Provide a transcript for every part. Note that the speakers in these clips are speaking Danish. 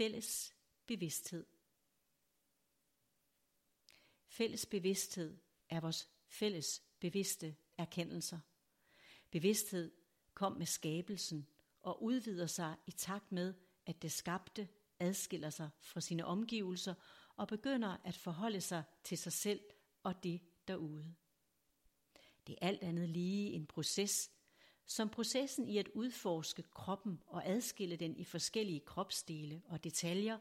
fælles bevidsthed. Fælles bevidsthed er vores fælles bevidste erkendelser. Bevidsthed kom med skabelsen og udvider sig i takt med, at det skabte adskiller sig fra sine omgivelser og begynder at forholde sig til sig selv og det derude. Det er alt andet lige en proces, som processen i at udforske kroppen og adskille den i forskellige kropsdele og detaljer,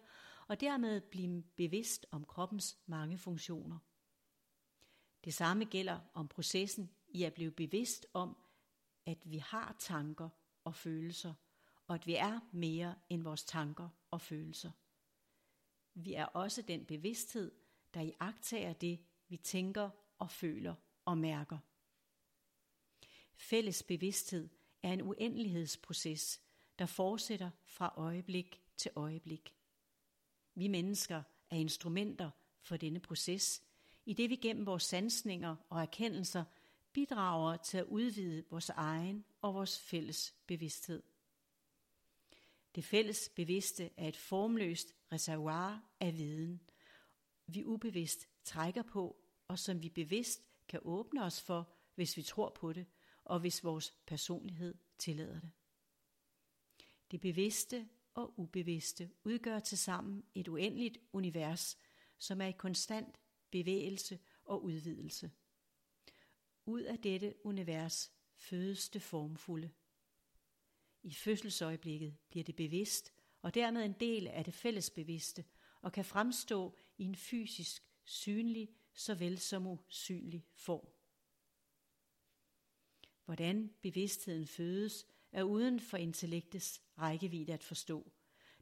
og dermed blive bevidst om kroppens mange funktioner. Det samme gælder om processen i at blive bevidst om, at vi har tanker og følelser, og at vi er mere end vores tanker og følelser. Vi er også den bevidsthed, der iagttager det, vi tænker og føler og mærker. Fælles bevidsthed er en uendelighedsproces, der fortsætter fra øjeblik til øjeblik. Vi mennesker er instrumenter for denne proces, i det vi gennem vores sansninger og erkendelser bidrager til at udvide vores egen og vores fælles bevidsthed. Det fælles bevidste er et formløst reservoir af viden, vi ubevidst trækker på, og som vi bevidst kan åbne os for, hvis vi tror på det, og hvis vores personlighed tillader det. Det bevidste og ubevidste udgør tilsammen et uendeligt univers, som er i konstant bevægelse og udvidelse. Ud af dette univers fødes det formfulde. I fødselsøjeblikket bliver det bevidst, og dermed en del af det fællesbevidste, og kan fremstå i en fysisk, synlig, såvel som usynlig form. Hvordan bevidstheden fødes, er uden for intellektets rækkevidde at forstå,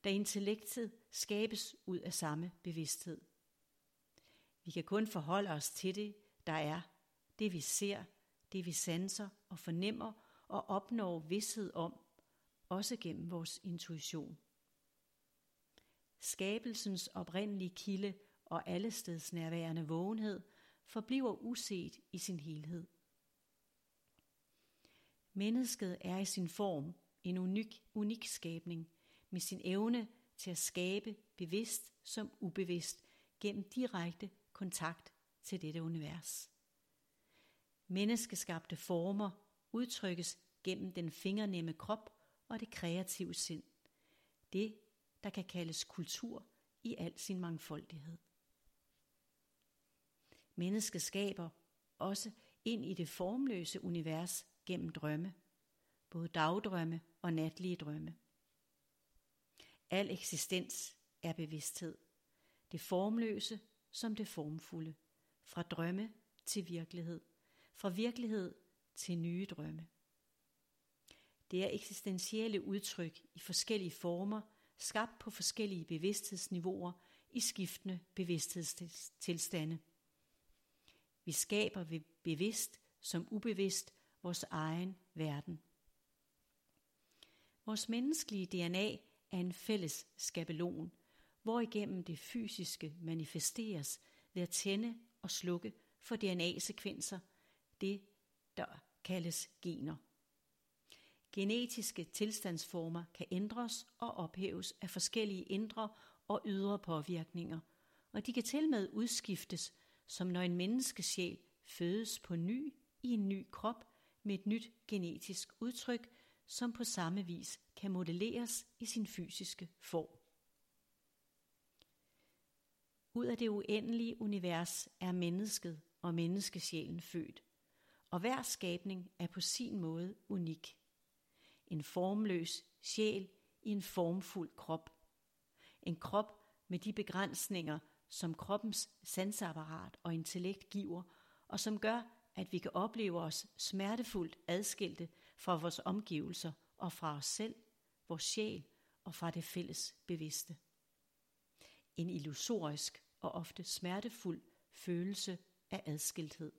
da intellektet skabes ud af samme bevidsthed. Vi kan kun forholde os til det, der er, det vi ser, det vi sanser og fornemmer og opnår vished om, også gennem vores intuition. Skabelsens oprindelige kilde og allestedsnærværende vågenhed forbliver uset i sin helhed. Mennesket er i sin form en unik skabning med sin evne til at skabe bevidst som ubevidst gennem direkte kontakt til dette univers. Menneskeskabte former udtrykkes gennem den fingernemme krop og det kreative sind. Det, der kan kaldes kultur i al sin mangfoldighed. Mennesket skaber også ind i det formløse univers gennem drømme, både dagdrømme og natlige drømme. Al eksistens er bevidsthed, det formløse som det formfulde, fra drømme til virkelighed, fra virkelighed til nye drømme. Det er eksistentielle udtryk i forskellige former, skabt på forskellige bevidsthedsniveauer i skiftende bevidsthedstilstande. Vi skaber ved bevidst som ubevidst vores egen verden. Vores menneskelige DNA er en fælles skabelon, hvorigennem det fysiske manifesteres ved at tænde og slukke for DNA-sekvenser, det der kaldes gener. Genetiske tilstandsformer kan ændres og ophæves af forskellige indre og ydre påvirkninger, og de kan tilmed udskiftes, som når en menneskesjæl fødes på ny i en ny krop med et nyt genetisk udtryk, som på samme vis kan modelleres i sin fysiske form. Ud af det uendelige univers er mennesket og menneskesjælen født, og hver skabning er på sin måde unik. En formløs sjæl i en formfuld krop. En krop med de begrænsninger, som kroppens sanseapparat og intellekt giver, og som gør, at vi kan opleve os smertefuldt adskilte fra vores omgivelser og fra os selv, vores sjæl og fra det fælles bevidste. En illusorisk og ofte smertefuld følelse af adskilthed.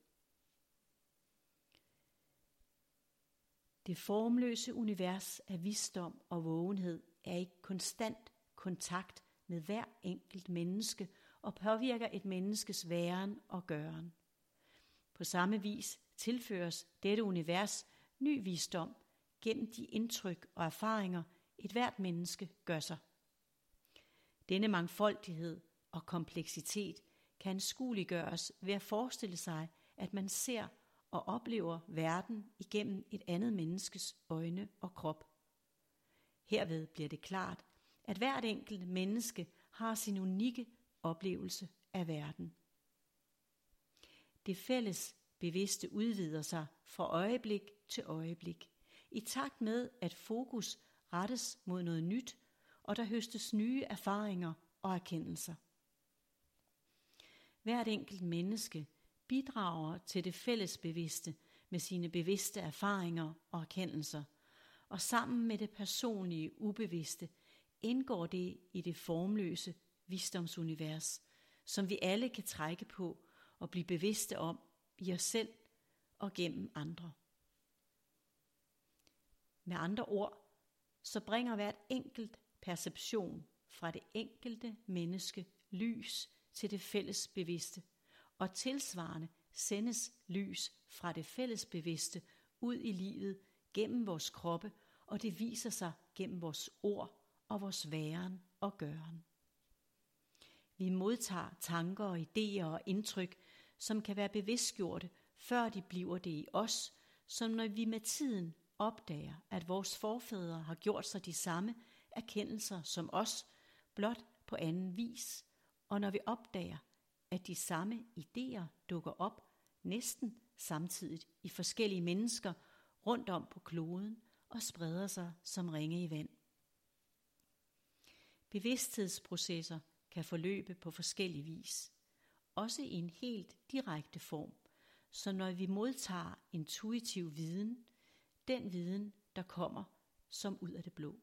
Det formløse univers af visdom og vågenhed er i konstant kontakt med hver enkelt menneske og påvirker et menneskes væren og gøren. På samme vis tilføres dette univers ny visdom gennem de indtryk og erfaringer, et hvert menneske gør sig. Denne mangfoldighed og kompleksitet kan anskueliggøres ved at forestille sig, at man ser og oplever verden igennem et andet menneskes øjne og krop. Herved bliver det klart, at hvert enkelt menneske har sin unikke oplevelse af verden. Det fælles bevidste udvider sig fra øjeblik til øjeblik, i takt med at fokus rettes mod noget nyt, og der høstes nye erfaringer og erkendelser. Hvert enkelt menneske bidrager til det fælles bevidste med sine bevidste erfaringer og erkendelser, og sammen med det personlige ubevidste indgår det i det formløse visdomsunivers, som vi alle kan trække på og blive bevidste om i os selv og gennem andre. Med andre ord, så bringer hvert enkelt perception fra det enkelte menneske lys til det fælles bevidste, og tilsvarende sendes lys fra det fælles bevidste ud i livet gennem vores kroppe, og det viser sig gennem vores ord og vores væren og gøren. Vi modtager tanker, idéer og indtryk, som kan være bevidstgjorte, før de bliver det i os, som når vi med tiden opdager, at vores forfædre har gjort sig de samme erkendelser som os, blot på anden vis, og når vi opdager, at de samme idéer dukker op næsten samtidigt i forskellige mennesker rundt om på kloden og spreder sig som ringe i vand. Bevidsthedsprocesser kan forløbe på forskellig vis, også i en helt direkte form, så når vi modtager intuitiv viden, den viden, der kommer som ud af det blå.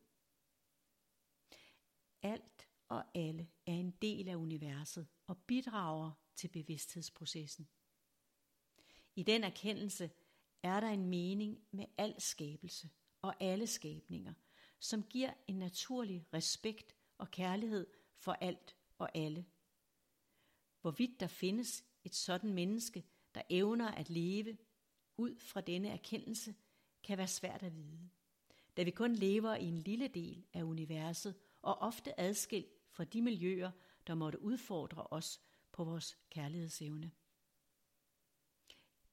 Alt og alle er en del af universet og bidrager til bevidsthedsprocessen. I den erkendelse er der en mening med al skabelse og alle skabninger, som giver en naturlig respekt og kærlighed for alt og alle. Hvorvidt der findes et sådan menneske, der evner at leve ud fra denne erkendelse, kan være svært at vide, da vi kun lever i en lille del af universet og ofte adskilt fra de miljøer, der måtte udfordre os på vores kærlighedsevne.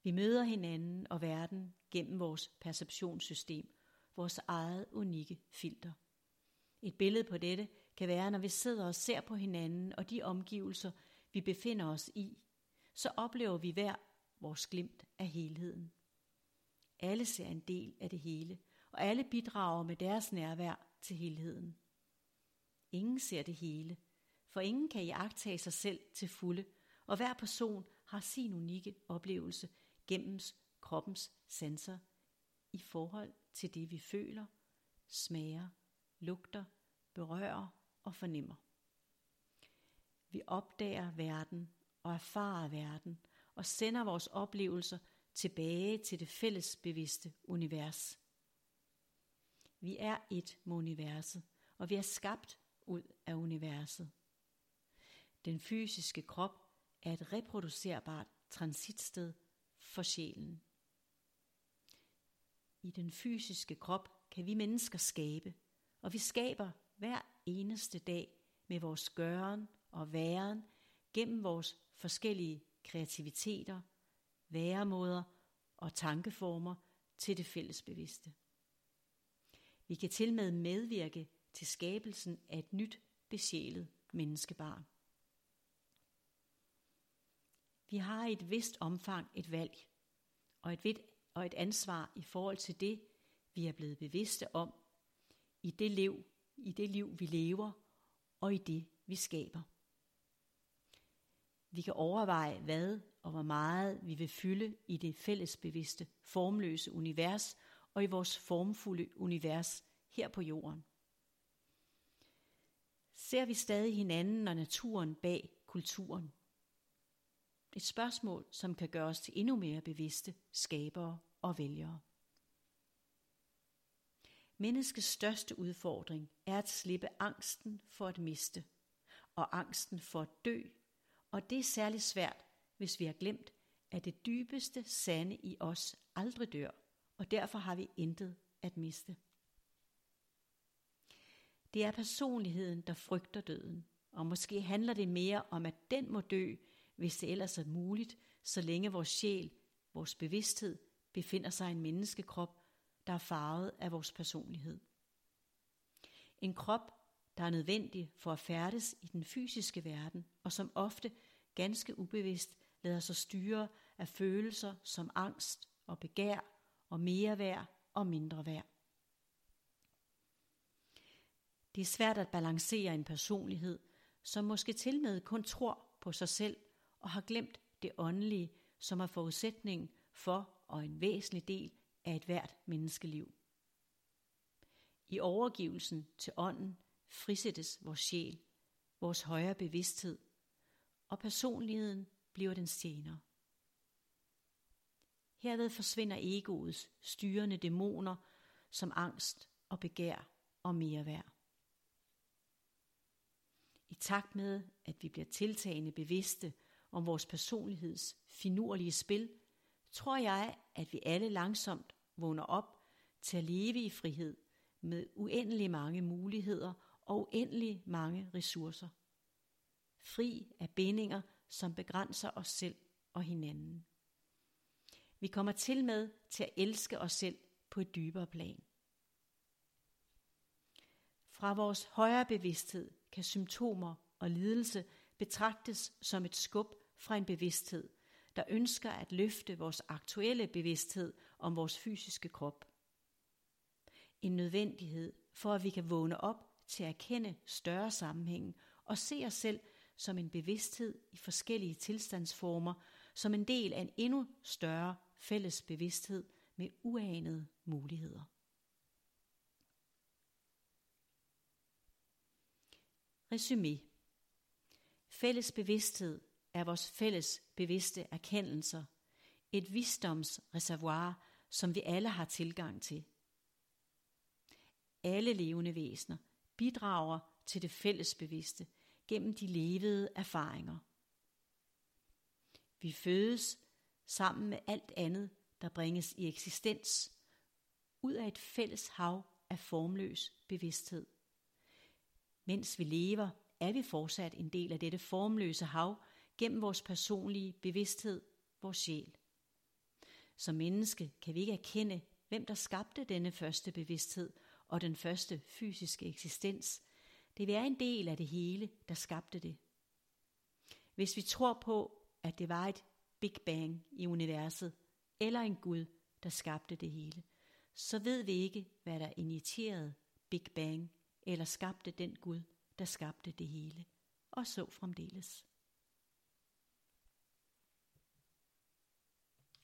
Vi møder hinanden og verden gennem vores perceptionssystem, vores eget unikke filter. Et billede på dette kan være, når vi sidder og ser på hinanden og de omgivelser, vi befinder os i, så oplever vi hver vores glimt af helheden. Alle ser en del af det hele, og alle bidrager med deres nærvær til helheden. Ingen ser det hele, for ingen kan iagttage sig selv til fulde, og hver person har sin unikke oplevelse gennem kroppens sanser i forhold til det, vi føler, smager, lugter, berører og fornemmer. Vi opdager verden og erfarer verden og sender vores oplevelser tilbage til det fælles bevidste univers. Vi er et med universet, og vi er skabt ud af universet. Den fysiske krop er et reproducerbart transitsted for sjælen. I den fysiske krop kan vi mennesker skabe, og vi skaber hver eneste dag med vores gøren og væren gennem vores forskellige kreativiteter, væremåder og tankeformer til det fælles bevidste. Vi kan tilmed medvirke til skabelsen af et nyt besjælet menneskebarn. Vi har i et vist omfang et valg og et ansvar i forhold til det, vi er blevet bevidste om i det liv, vi lever og i det, vi skaber. Vi kan overveje, hvad og hvor meget vi vil fylde i det fællesbevidste, formløse univers og i vores formfulde univers her på jorden. Ser vi stadig hinanden og naturen bag kulturen? Et spørgsmål, som kan gøre os til endnu mere bevidste skabere og vælgere. Menneskets største udfordring er at slippe angsten for at miste og angsten for at dø, og det er særlig svært, hvis vi har glemt, at det dybeste sande i os aldrig dør, og derfor har vi intet at miste. Det er personligheden, der frygter døden, Og måske handler det mere om, at den må dø, hvis det ellers er muligt, så længe vores sjæl, vores bevidsthed, befinder sig i en menneskekrop, der er farvet af vores personlighed. En krop, der er nødvendig for at færdes i den fysiske verden, og som ofte ganske ubevidst lader sig styre af følelser som angst og begær og mere værd og mindre værd. Det er svært at balancere en personlighed, som måske tilmed kun tror på sig selv og har glemt det åndelige, som er forudsætningen for og en væsentlig del af et hvert menneskeliv. I overgivelsen til ånden frisættes vores sjæl, vores højere bevidsthed, og personligheden bliver den senere. Herved forsvinder egoets styrende dæmoner som angst og begær og mere værd. I takt med, at vi bliver tiltagende bevidste om vores personligheds finurlige spil, tror jeg, at vi alle langsomt vågner op til at leve i frihed med uendelig mange muligheder og uendelig mange ressourcer. Fri af bindinger, som begrænser os selv og hinanden. Vi kommer til med til at elske os selv på et dybere plan. Fra vores højere bevidsthed kan symptomer og lidelse betragtes som et skub fra en bevidsthed, der ønsker at løfte vores aktuelle bevidsthed om vores fysiske krop. En nødvendighed for, at vi kan vågne op til at erkende større sammenhænge og se os selv som en bevidsthed i forskellige tilstandsformer, som en del af en endnu større fælles bevidsthed med uanede muligheder. Resumé. Fælles bevidsthed er vores fælles bevidste erkendelser, et visdomsreservoir, som vi alle har tilgang til. Alle levende væsener bidrager til det fælles bevidste gennem de levede erfaringer. Vi fødes sammen med alt andet, der bringes i eksistens, ud af et fælles hav af formløs bevidsthed. Mens vi lever, er vi fortsat en del af dette formløse hav gennem vores personlige bevidsthed, vores sjæl. Som menneske kan vi ikke erkende, hvem der skabte denne første bevidsthed og den første fysiske eksistens. Det vil være en del af det hele, der skabte det. Hvis vi tror på, at det var et Big Bang i universet, eller en Gud, der skabte det hele, så ved vi ikke, hvad der initierede Big Bang, eller skabte den Gud, der skabte det hele, og så fremdeles.